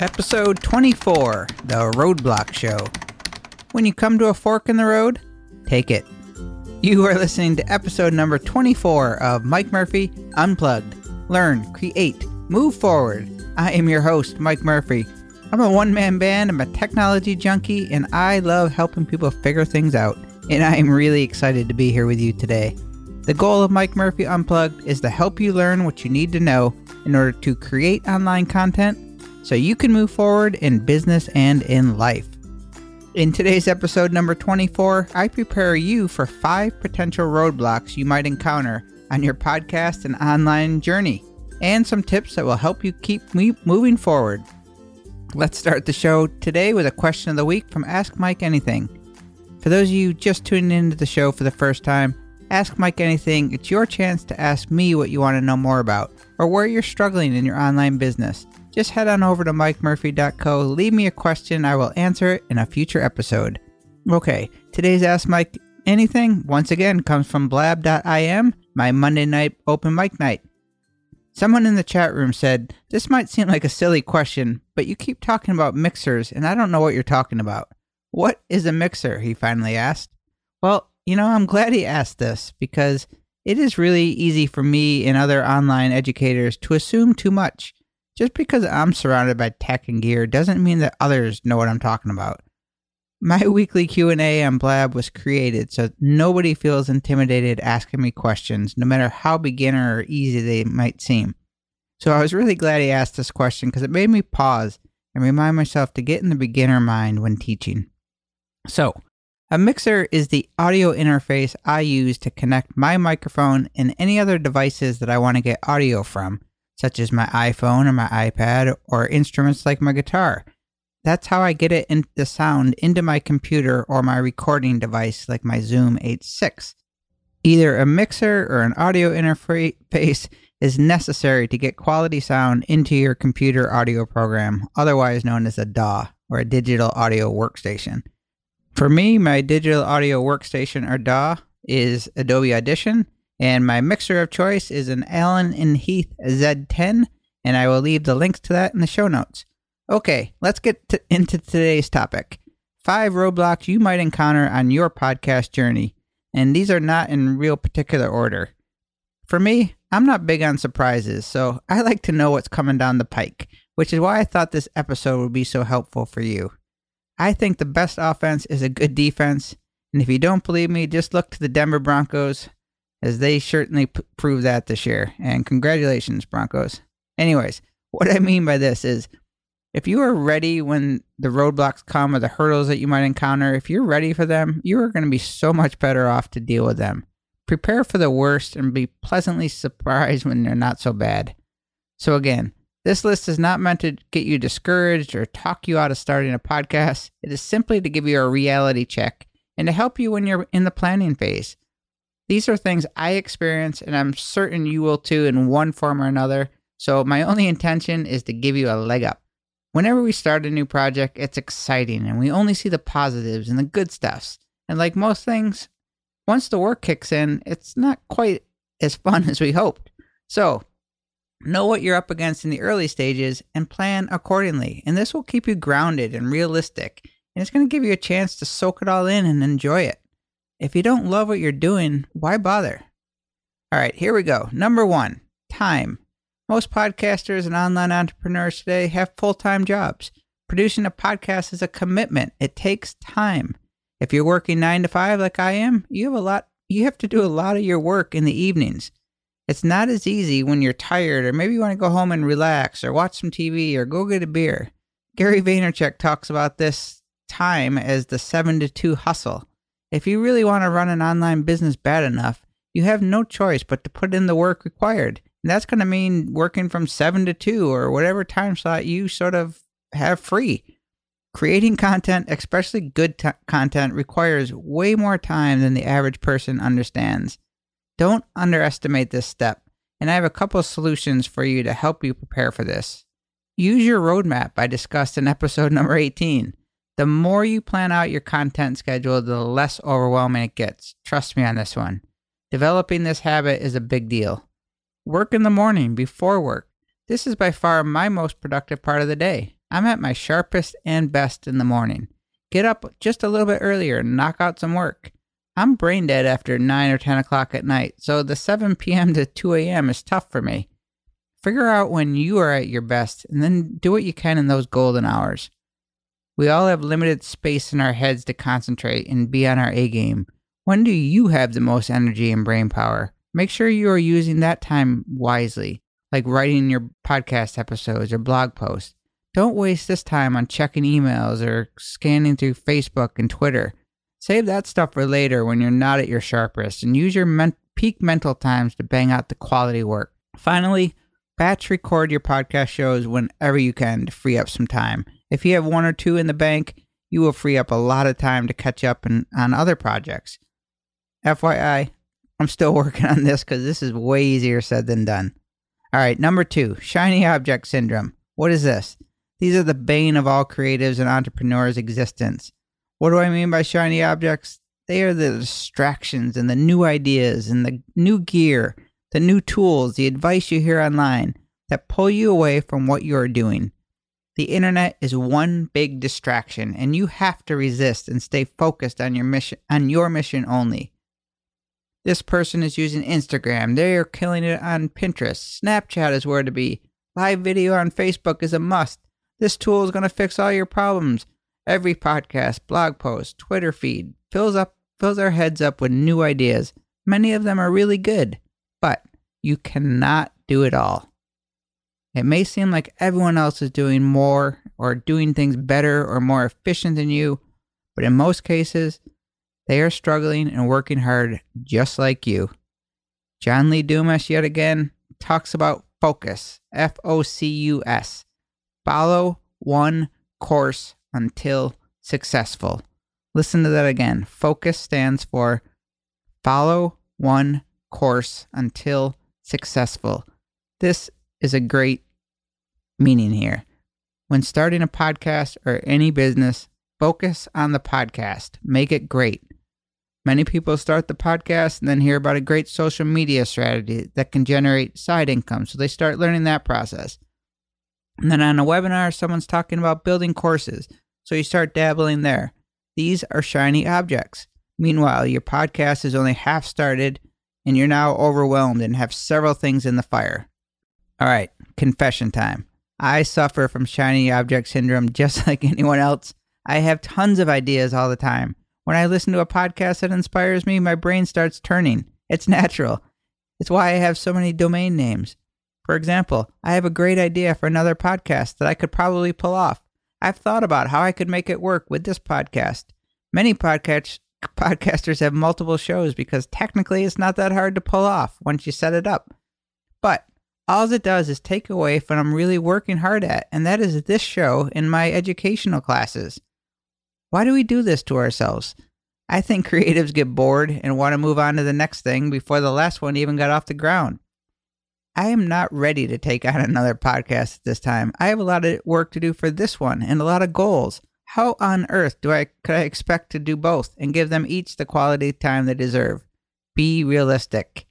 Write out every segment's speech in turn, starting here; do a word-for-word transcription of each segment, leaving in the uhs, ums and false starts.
Episode twenty-four, The Roadblock Show. When you come to a fork in the road, take it. You are listening to episode number twenty-four of Mike Murphy Unplugged. Learn, create, move forward. I am your host, Mike Murphy. I'm a one-man band, I'm a technology junkie, and I love helping people figure things out. And I am really excited to be here with you today. The goal of Mike Murphy Unplugged is to help you learn what you need to know in order to create online content so you can move forward in business and in life. In today's episode number twenty-four, I prepare you for five potential roadblocks you might encounter on your podcast and online journey, and some tips that will help you keep moving forward. Let's start the show today with a question of the week from Ask Mike Anything. For those of you just tuning into the show for the first time, Ask Mike Anything, it's your chance to ask me what you want to know more about or where you're struggling in your online business. Just head on over to Mike Murphy dot co, leave me a question, I will answer it in a future episode. Okay, today's Ask Mike Anything, once again, comes from Blab dot I M, my Monday night open mic night. Someone in the chat room said, "This might seem like a silly question, but you keep talking about mixers and I don't know what you're talking about. What is a mixer?" he finally asked. Well, you know, I'm glad he asked this because it is really easy for me and other online educators to assume too much. Just because I'm surrounded by tech and gear doesn't mean that others know what I'm talking about. My weekly Q and A on Blab was created so nobody feels intimidated asking me questions, no matter how beginner or easy they might seem. So I was really glad he asked this question because it made me pause and remind myself to get in the beginner mind when teaching. So, a mixer is the audio interface I use to connect my microphone and any other devices that I want to get audio from, such as my iPhone or my iPad or instruments like my guitar. That's how I get it in the sound into my computer or my recording device like my Zoom H six. Either a mixer or an audio interface is necessary to get quality sound into your computer audio program, otherwise known as a D A W or a digital audio workstation. For me, my digital audio workstation, or D A W, is Adobe Audition, and my mixer of choice is an Allen and Heath Z ten, and I will leave the links to that in the show notes. Okay, let's get to, into today's topic. Five roadblocks you might encounter on your podcast journey, and these are not in real particular order. For me, I'm not big on surprises, so I like to know what's coming down the pike, which is why I thought this episode would be so helpful for you. I think the best offense is a good defense, and if you don't believe me, just look to the Denver Broncos, as they certainly p- proved that this year. And congratulations, Broncos. Anyways, what I mean by this is, if you are ready when the roadblocks come or the hurdles that you might encounter, if you're ready for them, you are going to be so much better off to deal with them. Prepare for the worst and be pleasantly surprised when they're not so bad. So again, this list is not meant to get you discouraged or talk you out of starting a podcast. It is simply to give you a reality check and to help you when you're in the planning phase. These are things I experience, and I'm certain you will too in one form or another. So my only intention is to give you a leg up. Whenever we start a new project, it's exciting and we only see the positives and the good stuffs. And like most things, once the work kicks in, it's not quite as fun as we hoped. So, know what you're up against in the early stages and plan accordingly. And this will keep you grounded and realistic. And it's going to give you a chance to soak it all in and enjoy it. If you don't love what you're doing, why bother? All right, here we go. Number one, time. Most podcasters and online entrepreneurs today have full-time jobs. Producing a podcast is a commitment. It takes time. If you're working nine to five like I am, you have a lot. You have to do a lot of your work in the evenings. It's not as easy when you're tired or maybe you want to go home and relax or watch some T V or go get a beer. Gary Vaynerchuk talks about this time as the seven to two hustle. If you really want to run an online business bad enough, you have no choice but to put in the work required. And that's going to mean working from seven to two or whatever time slot you sort of have free. Creating content, especially good t- content, requires way more time than the average person understands. Don't underestimate this step, and I have a couple of solutions for you to help you prepare for this. Use your roadmap I discussed in episode number eighteen. The more you plan out your content schedule, the less overwhelming it gets. Trust me on this one. Developing this habit is a big deal. Work in the morning before work. This is by far my most productive part of the day. I'm at my sharpest and best in the morning. Get up just a little bit earlier and knock out some work. I'm brain dead after nine or ten o'clock at night, so the seven p.m. to two a.m. is tough for me. Figure out when you are at your best, and then do what you can in those golden hours. We all have limited space in our heads to concentrate and be on our A-game. When do you have the most energy and brain power? Make sure you are using that time wisely, like writing your podcast episodes or blog posts. Don't waste this time on checking emails or scanning through Facebook and Twitter. Save that stuff for later when you're not at your sharpest, and use your men- peak mental times to bang out the quality work. Finally, batch record your podcast shows whenever you can to free up some time. If you have one or two in the bank, you will free up a lot of time to catch up in, on other projects. F Y I, I'm still working on this because this is way easier said than done. All right, number two, shiny object syndrome. What is this? These are the bane of all creatives and entrepreneurs' existence. What do I mean by shiny objects? They are the distractions and the new ideas and the new gear, the new tools, the advice you hear online that pull you away from what you are doing. The internet is one big distraction, and you have to resist and stay focused on your mission, on your mission only. This person is using Instagram. They are killing it on Pinterest. Snapchat is where to be. Live video on Facebook is a must. This tool is going to fix all your problems. Every podcast, blog post, Twitter feed fills up, fills our heads up with new ideas. Many of them are really good, but you cannot do it all. It may seem like everyone else is doing more or doing things better or more efficient than you, but in most cases, they are struggling and working hard just like you. John Lee Dumas, yet again, talks about focus, F O C U S. Follow one course until successful. Listen to that again. Focus stands for follow one course until successful. This is a great meaning here. When starting a podcast or any business, focus on the podcast. Make it great. Many people start the podcast and then hear about a great social media strategy that can generate side income, so they start learning that process. And then on a webinar, someone's talking about building courses, so you start dabbling there. These are shiny objects. Meanwhile, your podcast is only half started, and you're now overwhelmed and have several things in the fire. All right, confession time. I suffer from shiny object syndrome just like anyone else. I have tons of ideas all the time. When I listen to a podcast that inspires me, my brain starts turning. It's natural. It's why I have so many domain names. For example, I have a great idea for another podcast that I could probably pull off. I've thought about how I could make it work with this podcast. Many podcast, podcasters have multiple shows because technically it's not that hard to pull off once you set it up. But all it does is take away from what I'm really working hard at, and that is this show and my educational classes. Why do we do this to ourselves? I think creatives get bored and want to move on to the next thing before the last one even got off the ground. I am not ready to take on another podcast at this time. I have a lot of work to do for this one and a lot of goals. How on earth do I could I expect to do both and give them each the quality time they deserve? Be realistic.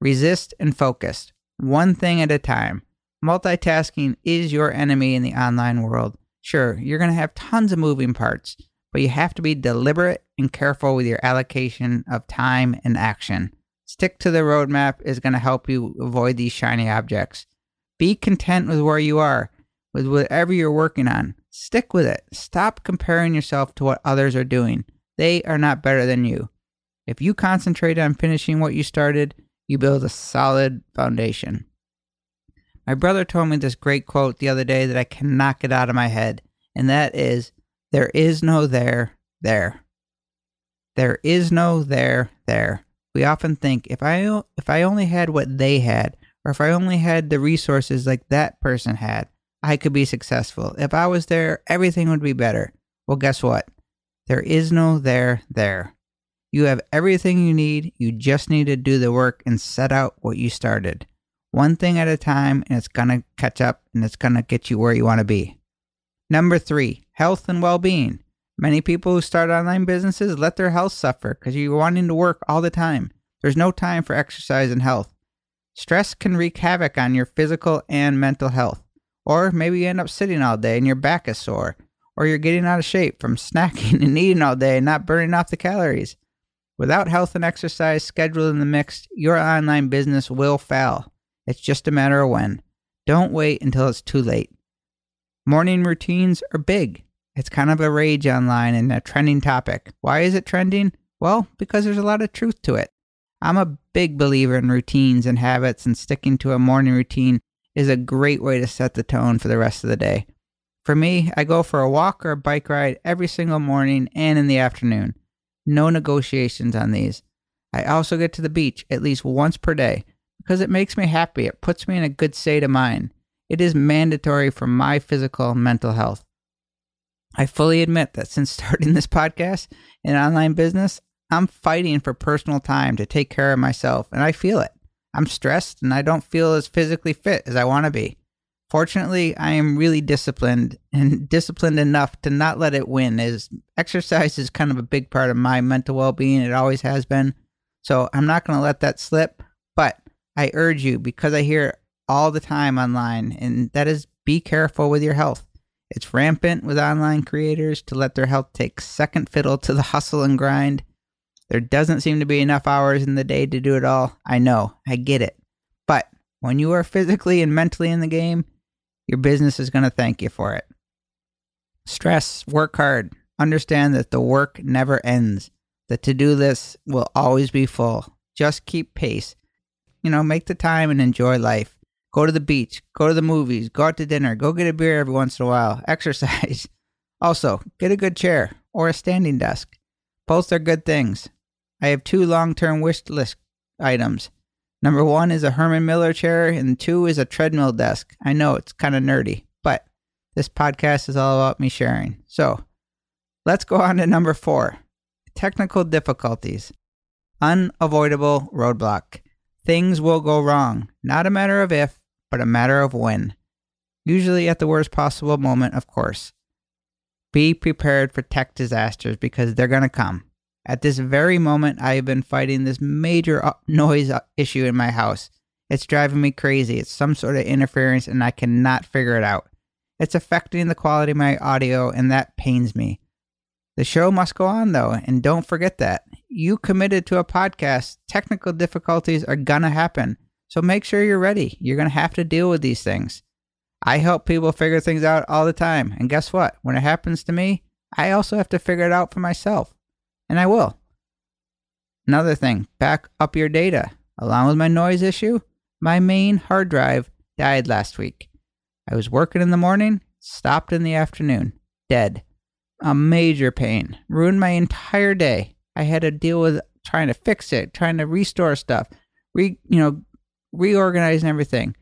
Resist and focus. One thing at a time. Multitasking is your enemy in the online world. Sure, you're going to have tons of moving parts, but you have to be deliberate and careful with your allocation of time and action. Stick to the roadmap is going to help you avoid these shiny objects. Be content with where you are, with whatever you're working on. Stick with it. Stop comparing yourself to what others are doing. They are not better than you. If you concentrate on finishing what you started, you build a solid foundation. My brother told me this great quote the other day that I cannot get out of my head, and that is, there is no there, there. There is no there, there. We often think, if I if I only had what they had, or if I only had the resources like that person had, I could be successful. If I was there, everything would be better. Well, guess what? There is no there, there. You have everything you need. You just need to do the work and set out what you started. One thing at a time, and it's going to catch up, and it's going to get you where you want to be. Number three, health and well-being. Many people who start online businesses let their health suffer because you're wanting to work all the time. There's no time for exercise and health. Stress can wreak havoc on your physical and mental health. Or maybe you end up sitting all day and your back is sore. Or you're getting out of shape from snacking and eating all day and not burning off the calories. Without health and exercise scheduled in the mix, your online business will fail. It's just a matter of when. Don't wait until it's too late. Morning routines are big. It's kind of a rage online and a trending topic. Why is it trending? Well, because there's a lot of truth to it. I'm a big believer in routines and habits, and sticking to a morning routine is a great way to set the tone for the rest of the day. For me, I go for a walk or a bike ride every single morning and in the afternoon. No negotiations on these. I also get to the beach at least once per day, because it makes me happy. It puts me in a good state of mind. It is mandatory for my physical and mental health. I fully admit that since starting this podcast and online business, I'm fighting for personal time to take care of myself, and I feel it. I'm stressed and I don't feel as physically fit as I want to be. Fortunately, I am really disciplined and disciplined enough to not let it win, as exercise is kind of a big part of my mental well-being. It always has been. So I'm not going to let that slip, but I urge you, because I hear it all the time online, and that is, be careful with your health. It's rampant with online creators to let their health take second fiddle to the hustle and grind. There doesn't seem to be enough hours in the day to do it all. I know, I get it. But when you are physically and mentally in the game, your business is going to thank you for it. Stress, work hard. Understand that the work never ends. The to-do list will always be full. Just keep pace. You know, make the time and enjoy life. Go to the beach, go to the movies, go out to dinner, go get a beer every once in a while, exercise. Also, get a good chair or a standing desk. Both are good things. I have two long-term wish list items. Number one is a Herman Miller chair, and two is a treadmill desk. I know it's kind of nerdy, but this podcast is all about me sharing. So let's go on to number four, technical difficulties. Unavoidable roadblock. Things will go wrong. Not a matter of if, but a matter of when. Usually at the worst possible moment, of course. Be prepared for tech disasters, because they're going to come. At this very moment, I have been fighting this major noise issue in my house. It's driving me crazy. It's some sort of interference, and I cannot figure it out. It's affecting the quality of my audio, and that pains me. The show must go on, though, and don't forget that. You committed to a podcast. Technical difficulties are going to happen. So make sure you're ready. You're going to have to deal with these things. I help people figure things out all the time. And guess what? When it happens to me, I also have to figure it out for myself. And I will. Another thing, back up your data. Along with my noise issue, my main hard drive died last week. I was working in the morning, stopped in the afternoon, dead. A major pain. Ruined my entire day. I had to deal with trying to fix it, trying to restore stuff, re, you know, reorganizing everything.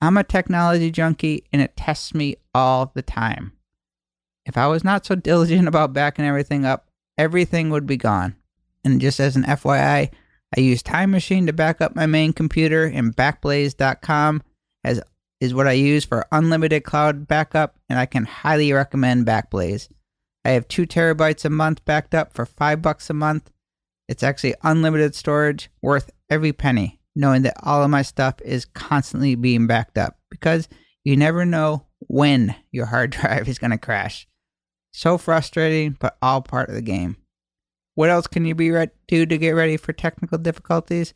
I'm a technology junkie, and it tests me all the time. If I was not so diligent about backing everything up, everything would be gone. And just as an F Y I, I use Time Machine to back up my main computer, and Backblaze dot com as is what I use for unlimited cloud backup, and I can highly recommend Backblaze. I have two terabytes a month backed up for five bucks a month. It's actually unlimited storage, worth every penny, knowing that all of my stuff is constantly being backed up, because you never know when your hard drive is going to crash. So frustrating, but all part of the game. What else can you be re- do to get ready for technical difficulties?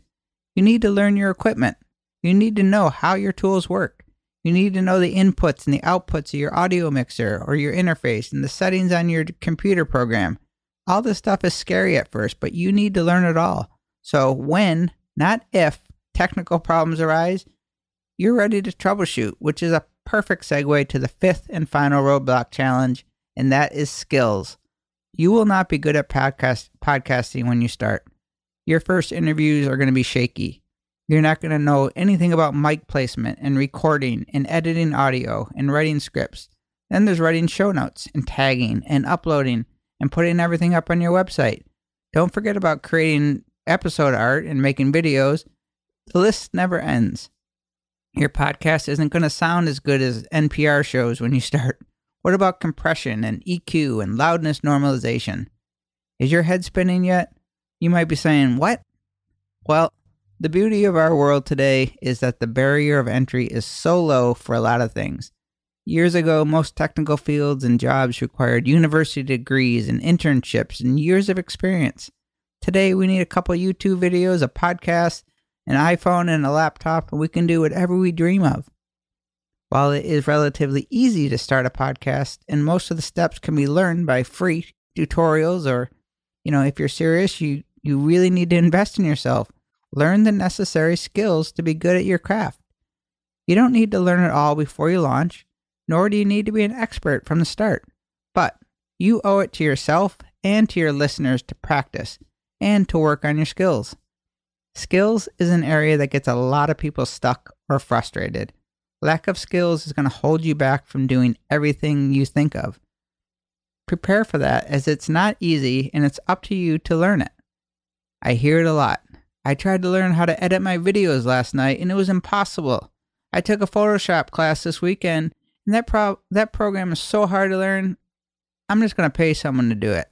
You need to learn your equipment. You need to know how your tools work. You need to know the inputs and the outputs of your audio mixer or your interface and the settings on your computer program. All this stuff is scary at first, but you need to learn it all. So when, not if, technical problems arise, you're ready to troubleshoot, which is a perfect segue to the fifth and final roadblock challenge, and that is skills. You will not be good at podcast podcasting when you start. Your first interviews are going to be shaky. You're not going to know anything about mic placement and recording and editing audio and writing scripts. Then there's writing show notes and tagging and uploading and putting everything up on your website. Don't forget about creating episode art and making videos. The list never ends. Your podcast isn't going to sound as good as N P R shows when you start. What about compression and E Q and loudness normalization? Is your head spinning yet? You might be saying, what? Well, the beauty of our world today is that the barrier of entry is so low for a lot of things. Years ago, most technical fields and jobs required university degrees and internships and years of experience. Today, we need a couple YouTube videos, a podcast, an iPhone, and a laptop, and we can do whatever we dream of. While it is relatively easy to start a podcast, and most of the steps can be learned by free tutorials, or, you know, if you're serious, you, you really need to invest in yourself. Learn the necessary skills to be good at your craft. You don't need to learn it all before you launch, nor do you need to be an expert from the start. But you owe it to yourself and to your listeners to practice and to work on your skills. Skills is an area that gets a lot of people stuck or frustrated. Lack of skills is going to hold you back from doing everything you think of. Prepare for that, as it's not easy and it's up to you to learn it. I hear it a lot. I tried to learn how to edit my videos last night and it was impossible. I took a Photoshop class this weekend, and that pro- that program is so hard to learn, I'm just going to pay someone to do it.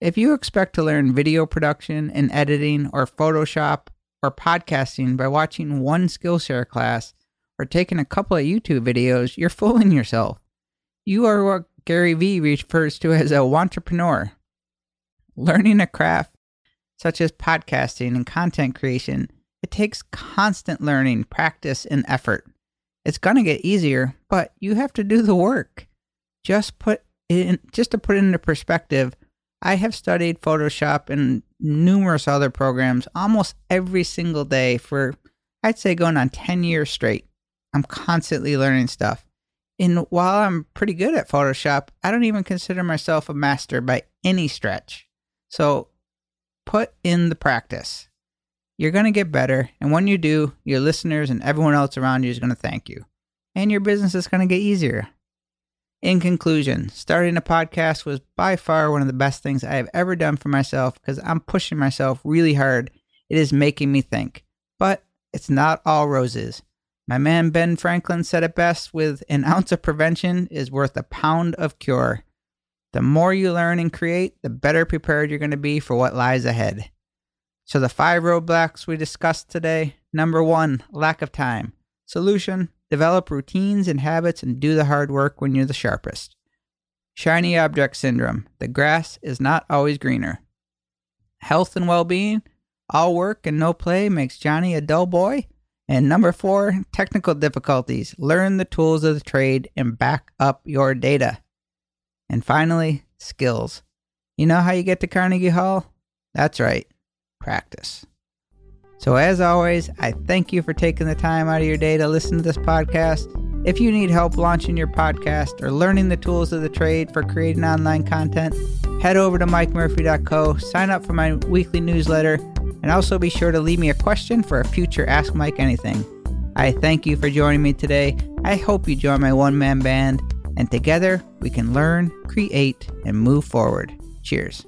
If you expect to learn video production and editing or Photoshop or podcasting by watching one Skillshare class or taking a couple of YouTube videos, you're fooling yourself. You are what Gary Vee refers to as a wantrepreneur. Learning a craft such as podcasting and content creation, it takes constant learning, practice, and effort. It's going to get easier, but you have to do the work. Just put in, just to put it into perspective, I have studied Photoshop and numerous other programs almost every single day for, I'd say, going on ten years straight. I'm constantly learning stuff. And while I'm pretty good at Photoshop, I don't even consider myself a master by any stretch. So put in the practice. You're going to get better, and when you do, your listeners and everyone else around you is going to thank you. And your business is going to get easier. In conclusion, starting a podcast was by far one of the best things I have ever done for myself because I'm pushing myself really hard. It is making me think. But it's not all roses. My man Ben Franklin said it best with, an ounce of prevention is worth a pound of cure. The more you learn and create, the better prepared you're going to be for what lies ahead. So the five roadblocks we discussed today. Number one, lack of time. Solution, develop routines and habits and do the hard work when you're the sharpest. Shiny object syndrome. The grass is not always greener. Health and well-being. All work and no play makes Johnny a dull boy. And number four, technical difficulties. Learn the tools of the trade and back up your data. And finally, skills. You know how you get to Carnegie Hall? That's right. Practice. So as always, I thank you for taking the time out of your day to listen to this podcast. If you need help launching your podcast or learning the tools of the trade for creating online content, head over to Mike Murphy dot co, sign up for my weekly newsletter, and also be sure to leave me a question for a future Ask Mike Anything. I thank you for joining me today. I hope you join my one-man band, and together we can learn, create, and move forward. Cheers.